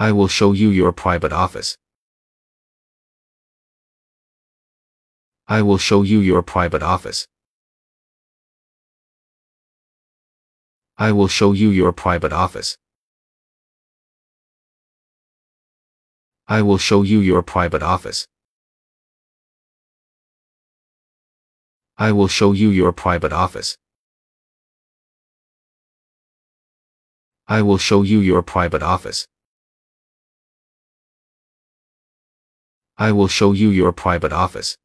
I will show you your private office. I will show you your private office. I will show you your private office. I will show you your private office. I will show you your private office. I will show you your private office. I will show you your private office.